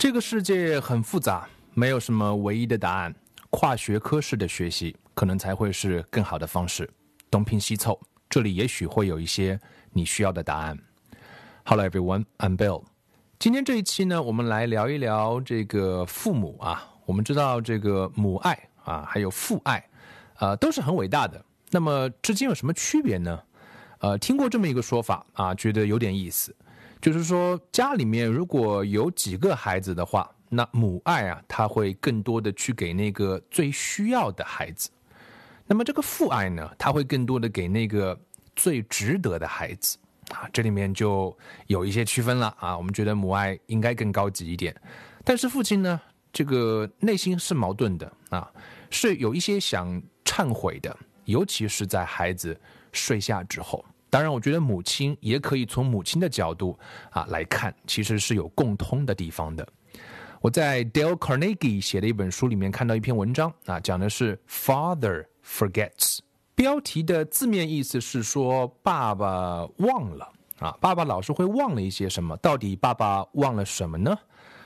这个世界很复杂，没有什么唯一的答案。跨学科式的学习可能才会是更好的方式。东拼西凑，这里也许会有一些你需要的答案。Hello everyone, I'm Bill。今天这一期呢，我们来聊一聊这个父母啊。我们知道这个母爱啊，还有父爱，都是很伟大的。那么之间有什么区别呢？听过这么一个说法啊，觉得有点意思，就是说家里面如果有几个孩子的话，那母爱啊，它会更多的去给那个最需要的孩子。那么这个父爱呢，它会更多的给那个最值得的孩子啊，这里面就有一些区分了啊。我们觉得母爱应该更高级一点，但是父亲呢，这个内心是矛盾的啊，是有一些想忏悔的，尤其是在孩子睡下之后。当然，我觉得母亲也可以从母亲的角度啊来看，其实是有共通的地方的。我在 Dale Carnegie 写的一本书里面看到一篇文章啊，讲的是 Father Forgets， 标题的字面意思是说爸爸忘了啊，爸爸老是会忘了一些什么，到底爸爸忘了什么呢？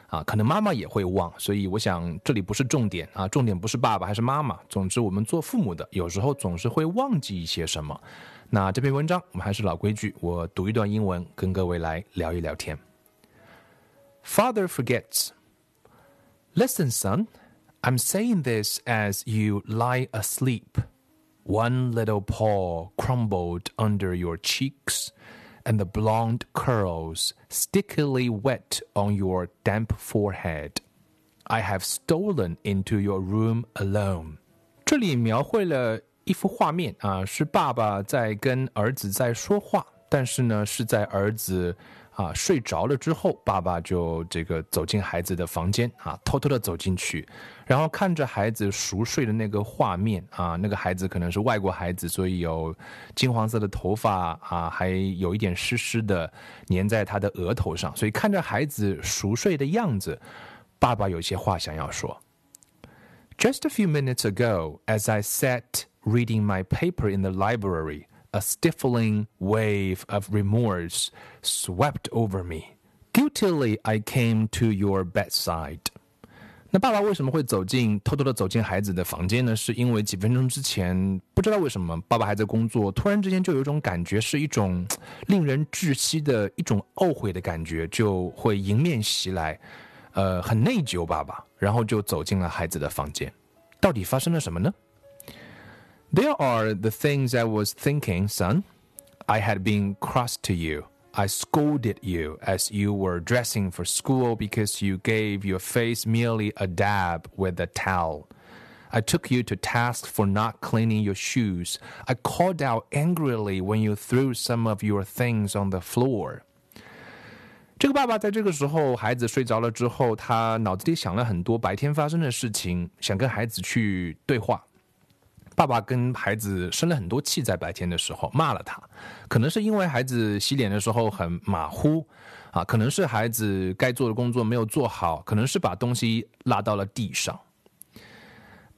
啊，可能妈妈也会忘，所以我想这里不是重点啊，重点不是爸爸还是妈妈，总之我们做父母的有时候总是会忘记一些什么。那这篇文章我们还是老规矩，我读一段英文跟各位来聊一聊天。 Father Forgets。Listen, son, I'm saying this as you lie asleep. One little paw crumbled under your cheeks, and the blonde curls stickily wet on your damp forehead. I have stolen into your room alone. 这里描绘了一幅画面啊，是爸爸在跟儿子在说话，但是呢，是在儿子啊，睡着了之后，爸爸就这个走进孩子的房间啊，偷偷的走进去，然后看着孩子熟睡的那个画面啊，那个孩子可能是外国孩子，所以有金黄色的头发啊，还有一点湿湿的粘在他的额头上，所以看着孩子熟睡的样子，爸爸有些话想要说。Just a few minutes ago, as I sat reading my paper in the library,A stifling wave of remorse swept over me. Guiltily, I came to your bedside. 那爸爸为什么会偷偷的走进孩子的房间呢？是因为几分钟之前，不知道为什么爸爸还在工作，突然之间就有一种感觉，是一种令人窒息的一种懊悔的感觉，就会迎面袭来，很内疚爸爸，然后就走进了孩子的房间。到底发生了什么呢？There are the things I was thinking, son. I had been cross to you. I scolded you as you were dressing for school because you gave your face merely a dab with a towel. I took you to task for not cleaning your shoes. I called out angrily when you threw some of your things on the floor.这个爸爸在这个时候，孩子睡着了之后，他脑子里想了很多白天发生的事情，想跟孩子去对话。爸爸跟孩子生了很多气，在白天的时候骂了他，可能是因为孩子洗脸的时候很马虎啊，可能是孩子该做的工作没有做好，可能是把东西落到了地上。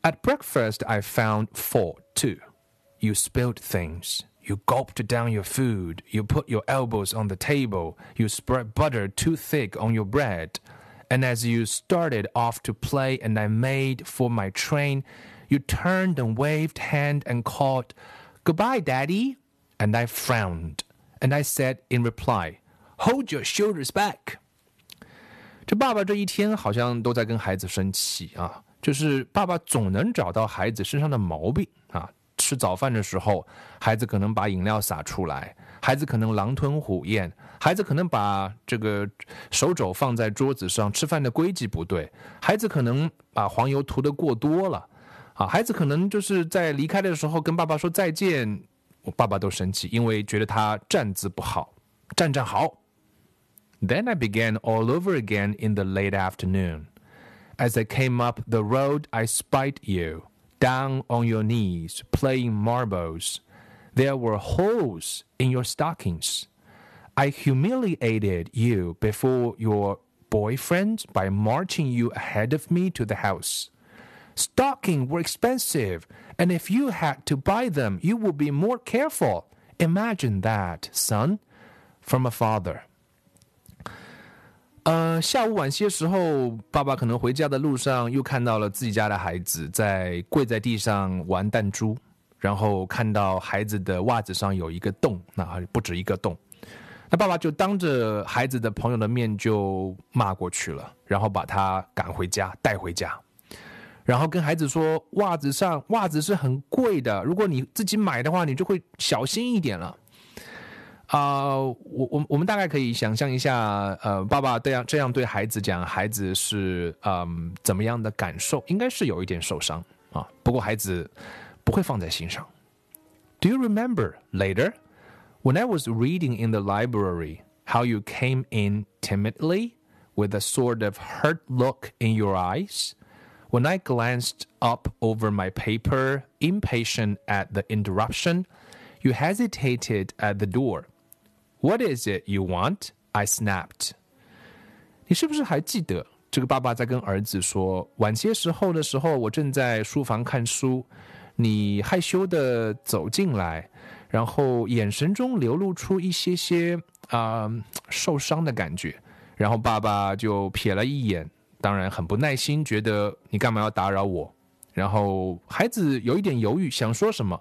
At breakfast, I found fault too. You spilled things. You gulped down your food. You put your elbows on the table. You spread butter too thick on your bread. And as you started off to play and I made for my train,You turned and waved hand and called, Goodbye, Daddy. And I frowned. And I said in reply, Hold your shoulders back. 这爸爸这一天好像都在跟孩子生气啊，就是爸爸总能找到孩子身上的毛病啊。吃早饭的时候，孩子可能把饮料洒出来，孩子可能狼吞虎咽，孩子可能把这个手肘放在桌子上，吃饭的规矩不对，孩子可能把黄油涂得过多了。啊，孩子可能就是在离开的时候跟爸爸说再见，我爸爸都生气，因为觉得他站姿不好，站好。Then I began all over again in the late afternoon. As I came up the road, I spied you, down on your knees, playing marbles. There were holes in your stockings. I humiliated you before your boyfriend by marching you ahead of me to the house.Stockings were expensive, and if you had to buy them, you would be more careful. Imagine that, son, from a father. 下午晚些时候，爸爸可能回家的路上又看到了自己家的孩子在跪在地上玩弹珠，然后看到孩子的袜子上有一个洞，那不止一个洞，那爸爸就当着孩子的朋友的面就骂过去了，然后把他赶回家带回家，然后跟孩子说袜子是很贵的，如果你自己买的话你就会小心一点了。我们大概可以想象一下，爸爸这样对孩子讲，孩子是怎么样的感受？应该是有一点受伤啊，不过孩子不会放在心上。Do you remember later when I was reading in the library how you came in timidly with a sort of hurt look in your eyes? When I glanced up over my paper, impatient at the interruption, you hesitated at the door.What is it you want? I snapped. 你是不是还记得这个爸爸在跟儿子说，晚些时候的时候我正在书房看书，你害羞地走进来，然后眼神中流露出一些些受伤的感觉，然后爸爸就瞥了一眼，当然很不耐心，觉得你干嘛要打扰我，然后孩子有一点犹豫想说什么，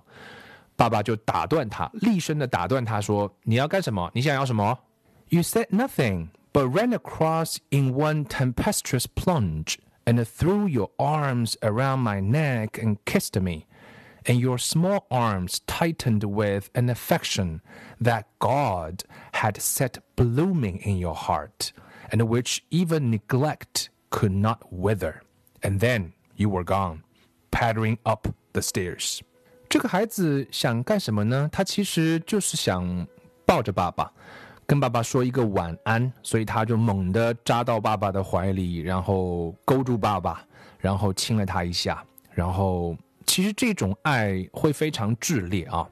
爸爸就打断他，厉声地打断他说，你要干什么？你想要什么？ You said nothing, but ran across in one tempestuous plunge, and threw your arms around my neck and kissed me, and your small arms tightened with an affection that God had set blooming in your heart, and which even neglect could not wither. And then you were gone, pattering up the stairs.这个孩子想干什么呢？他其实就是想抱着爸爸，跟爸爸说一个晚安，所以他就猛地扎到爸爸的怀里，然后勾住爸爸，然后亲了他一下。然后其实这种爱会非常炽烈啊，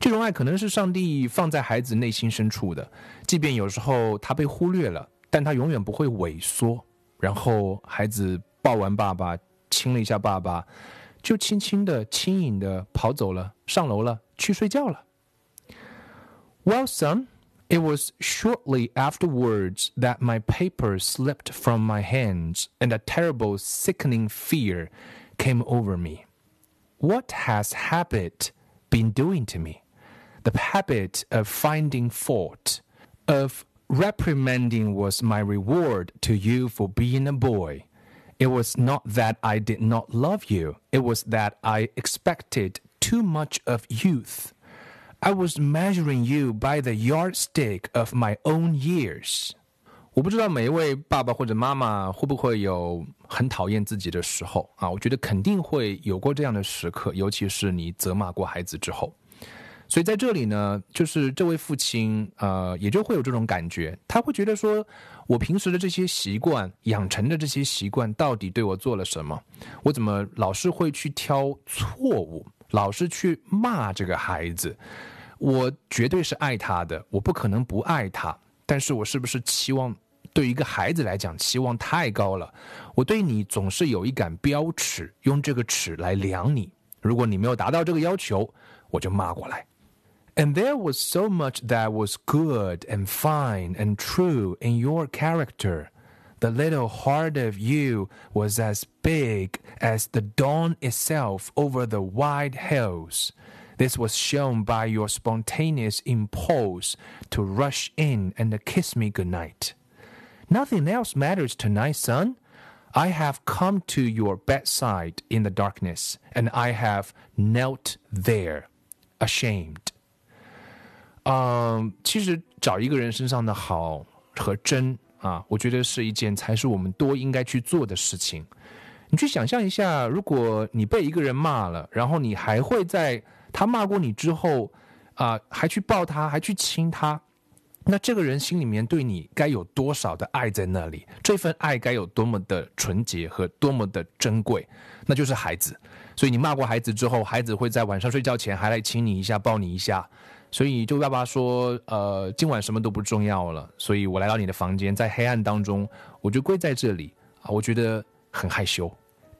这种爱可能是上帝放在孩子内心深处的，即便有时候他被忽略了，但他永远不会萎缩。然后孩子抱完爸爸，亲了一下爸爸，就轻轻的轻盈的跑走了，上楼了，去睡觉了。 Well, son, it was shortly afterwards that my paper slipped from my hands and a terrible sickening fear came over me. What has habit been doing to me? The habit of finding fault, of reprimanding was my reward to you for being a boy.It was not that I did not love you. It was that I expected too much of youth. I was measuring you by the yardstick of my own years. 我不知道每一位爸爸或者妈妈会不会有很讨厌自己的时候啊？我觉得肯定会有过这样的时刻，尤其是你责骂过孩子之后。所以在这里呢，就是这位父亲也就会有这种感觉，他会觉得说，我平时的这些习惯养成的这些习惯到底对我做了什么，我怎么老是会去挑错误，老是去骂这个孩子，我绝对是爱他的，我不可能不爱他，但是我是不是期望，对一个孩子来讲期望太高了，我对你总是有一杆标尺，用这个尺来量你，如果你没有达到这个要求，我就骂过来。And there was so much that was good and fine and true in your character. The little heart of you was as big as the dawn itself over the wide hills. This was shown by your spontaneous impulse to rush in and kiss me goodnight. Nothing else matters tonight, son. I have come to your bedside in the darkness, and I have knelt there, ashamed.其实找一个人身上的好和真啊，我觉得是一件才是我们多应该去做的事情。你去想象一下，如果你被一个人骂了，然后你还会在他骂过你之后还去抱他，还去亲他，那这个人心里面对你该有多少的爱在那里，这份爱该有多么的纯洁和多么的珍贵，那就是孩子。所以你骂过孩子之后，孩子会在晚上睡觉前还来亲你一下，抱你一下。所以就爸爸说今晚什么都不重要了，所以我来到你的房间，在黑暗当中我就跪在这里啊，我觉得很害羞。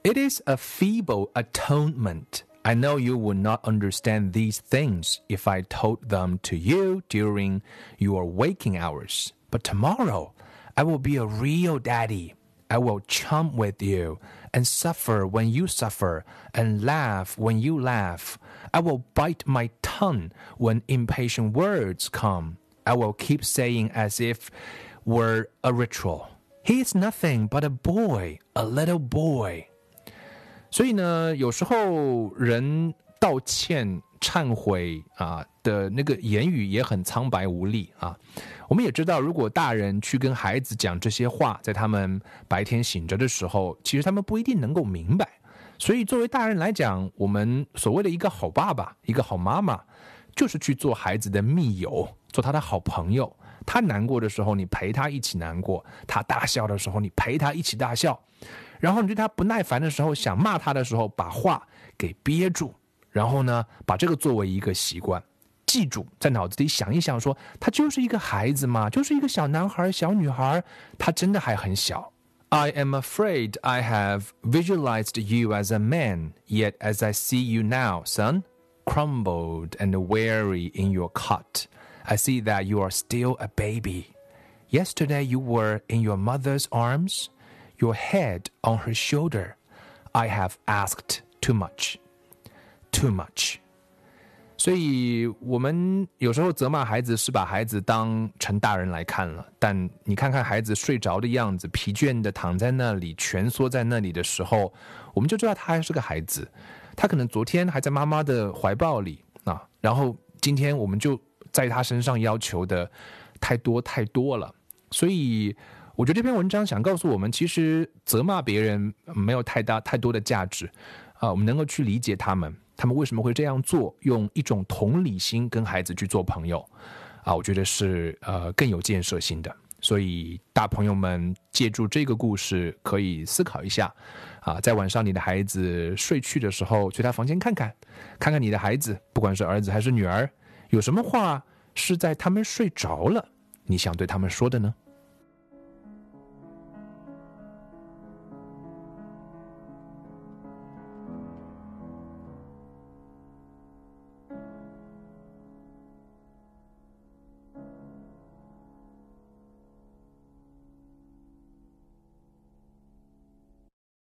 It is a feeble atonement. I know you would not understand these things if I told them to you during your waking hours. But tomorrow I will be a real daddy. I will chum with you and suffer when you suffer and laugh when you laugh. I will bite my tongue when impatient words come. I will keep saying as if were a ritual. He is nothing but a boy, a little boy. 所以呢，有时候人道歉忏悔啊的那个言语也很苍白无力啊。我们也知道，如果大人去跟孩子讲这些话，在他们白天醒着的时候，其实他们不一定能够明白。所以作为大人来讲，我们所谓的一个好爸爸、一个好妈妈，就是去做孩子的密友，做他的好朋友。他难过的时候，你陪他一起难过；他大笑的时候，你陪他一起大笑。然后你对他不耐烦的时候，想骂他的时候，把话给憋住。然后呢，把这个作为一个习惯，记住，在脑子里想一想说，他就是一个孩子嘛，就是一个小男孩、小女孩，他真的还很小。I am afraid I have visualized you as a man, yet as I see you now, son, crumbled and weary in your cot, I see that you are still a baby. Yesterday you were in your mother's arms, your head on her shoulder. I have asked too much.Too much. 所以我们有时候责骂孩子是把孩子当成大人来看了，但你看看孩子睡着的样子，疲倦的躺在那里，蜷缩在那里的时候，我们就知道他还是个孩子。他可能昨天还在妈妈的怀抱里啊，然后今天我们就在他身上要求的太多了。所以我觉得这篇文章想告诉我们，其实责骂别人没有太多的价值啊，我们能够去理解他们为什么会这样做，用一种同理心跟孩子去做朋友啊，我觉得是更有建设性的。所以大朋友们借助这个故事可以思考一下啊，在晚上你的孩子睡去的时候，去他房间看看你的孩子，不管是儿子还是女儿，有什么话是在他们睡着了你想对他们说的呢？